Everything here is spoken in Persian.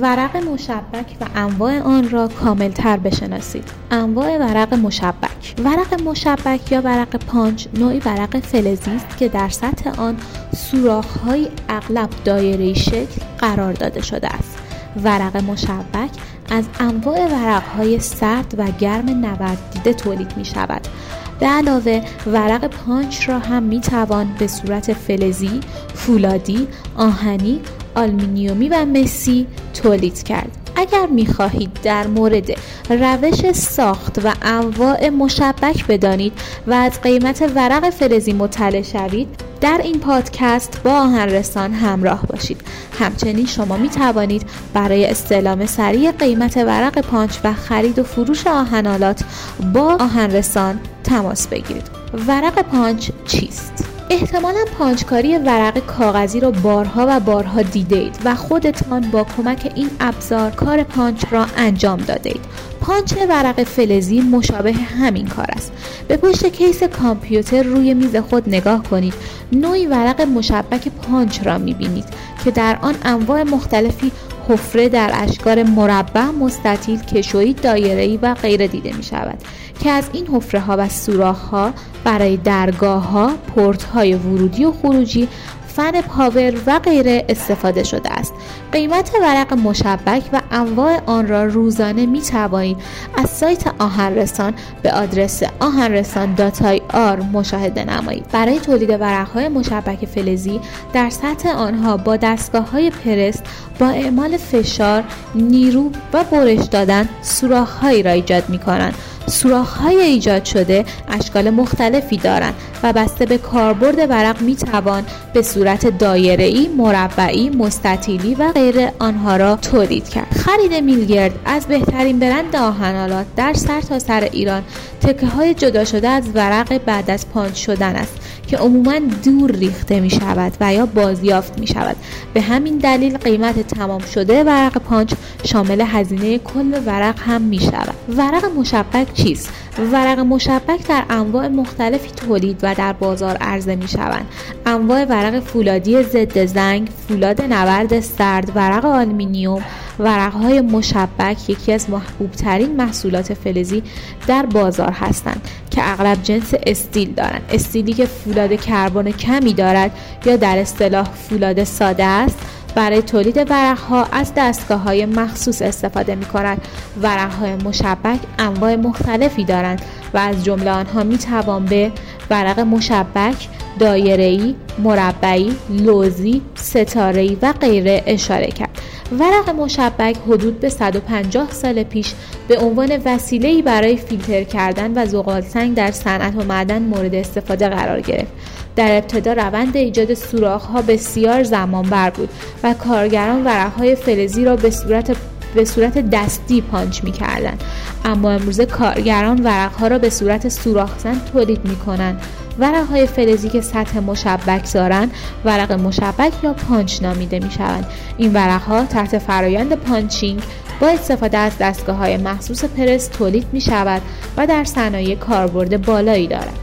ورق مشبک و انواع آن را کاملتر بشناسید. انواع ورق مشبک. ورق مشبک یا ورق پانچ نوعی ورق فلزی است که در سطح آن سوراخ‌های اغلب دایره‌ای شکل قرار داده شده است. ورق مشبک از انواع ورق‌های سرد و گرم نوردیده تولید می‌شود. به علاوه ورق پانچ را هم می‌توان به صورت فلزی، فولادی، آهنی، آلومینیومی و مسی تولید کرد. اگر می‌خواهید در مورد روش ساخت و انواع مشبک بدانید و از قیمت ورق فلزی مطلع شوید، در این پادکست با آهن رسان همراه باشید. همچنین شما می‌توانید برای استعلام سریع قیمت ورق پانچ و خرید و فروش آهن‌آلات با آهن رسان تماس بگیرید. ورق پانچ چیست؟ احتمالاً پانچکاری ورق کاغذی را بارها دیده اید و خودتان با کمک این ابزار کار پانچ را انجام داده اید. پانچ ورق فلزی مشابه همین کار است. به پشت کیس کامپیوتر روی میز خود نگاه کنید. نوعی ورق مشبک پانچ را می‌بینید که در آن انواع مختلفی حفره در اشکال مربع، مستطیل، کشویی، دایره‌ای و غیره دیده می‌شود که از این حفره‌ها و سوراخ‌ها برای درگاه‌ها، پورت‌های ورودی و خروجی، فن پاور و غیره استفاده شده است. قیمت ورق مشبک و انواع آن را روزانه می‌توانید از سایت آهن رسان به آدرس ahanresan.ir مشاهده نمایید. برای تولید ورق‌های مشبک فلزی در سطح آنها با دستگاه‌های پرس با اعمال فشار، نیرو و برش دادن سوراخ‌هایی را ایجاد می‌کنند. سوراخ‌های ایجاد شده اشکال مختلفی دارند و بسته به کاربرد ورق می‌توان به صورت دایره‌ای، مربعی، مستطیلی و غیره آنها را تولید کرد. خرید میلگرد از بهترین برند آهن‌آلات در سرتاسر ایران تکه‌های جدا شده از ورق بعد از پانچ شدن است که عموماً دور ریخته می‌شود و یا بازیافت می‌شود. به همین دلیل قیمت تمام شده ورق پانچ شامل هزینه کل ورق هم می‌شود. ورق مشبک چیست؟ ورق مشبک در انواع مختلفی تولید و در بازار عرضه می‌شوند. انواع ورق فولادی ضد زنگ، فولاد نورد سرد، ورق آلومینیوم، ورق‌های مشبک یکی از محبوب‌ترین محصولات فلزی در بازار هستند که اغلب جنس استیل دارند. استیلی که فولاد کربن کمی دارد یا در اصطلاح فولاد ساده است. برای تولید ورق‌ها از دستگاه‌های مخصوص استفاده می‌کنند. ورق‌های مشبک انواع مختلفی دارند و از جمله آنها می‌توان به ورق مشبک، دایره‌ای، مربعی، لوزی، ستاره‌ای و غیره اشاره کرد. ورق مشبک حدود به 150 سال پیش به عنوان وسیله‌ای برای فیلتر کردن و زغالسنگ در صنعت و معدن مورد استفاده قرار گرفت. در ابتدا روند ایجاد سوراخ‌ها بسیار زمانبر بود و کارگران ورق‌های فلزی را به صورت دستی پانچ می‌کردند، اما امروزه کارگران ورق‌ها را به صورت سوراخ‌زن تولید می‌کنند. ورق‌های فلزی که سطح مشبک دارند ورق مشبک یا پانچ نامیده می‌شوند. این ورق‌ها تحت فرایند پانچینگ با استفاده از دستگاه‌های مخصوص پرس تولید می‌شود و در صنایع کاربرد بالایی دارد.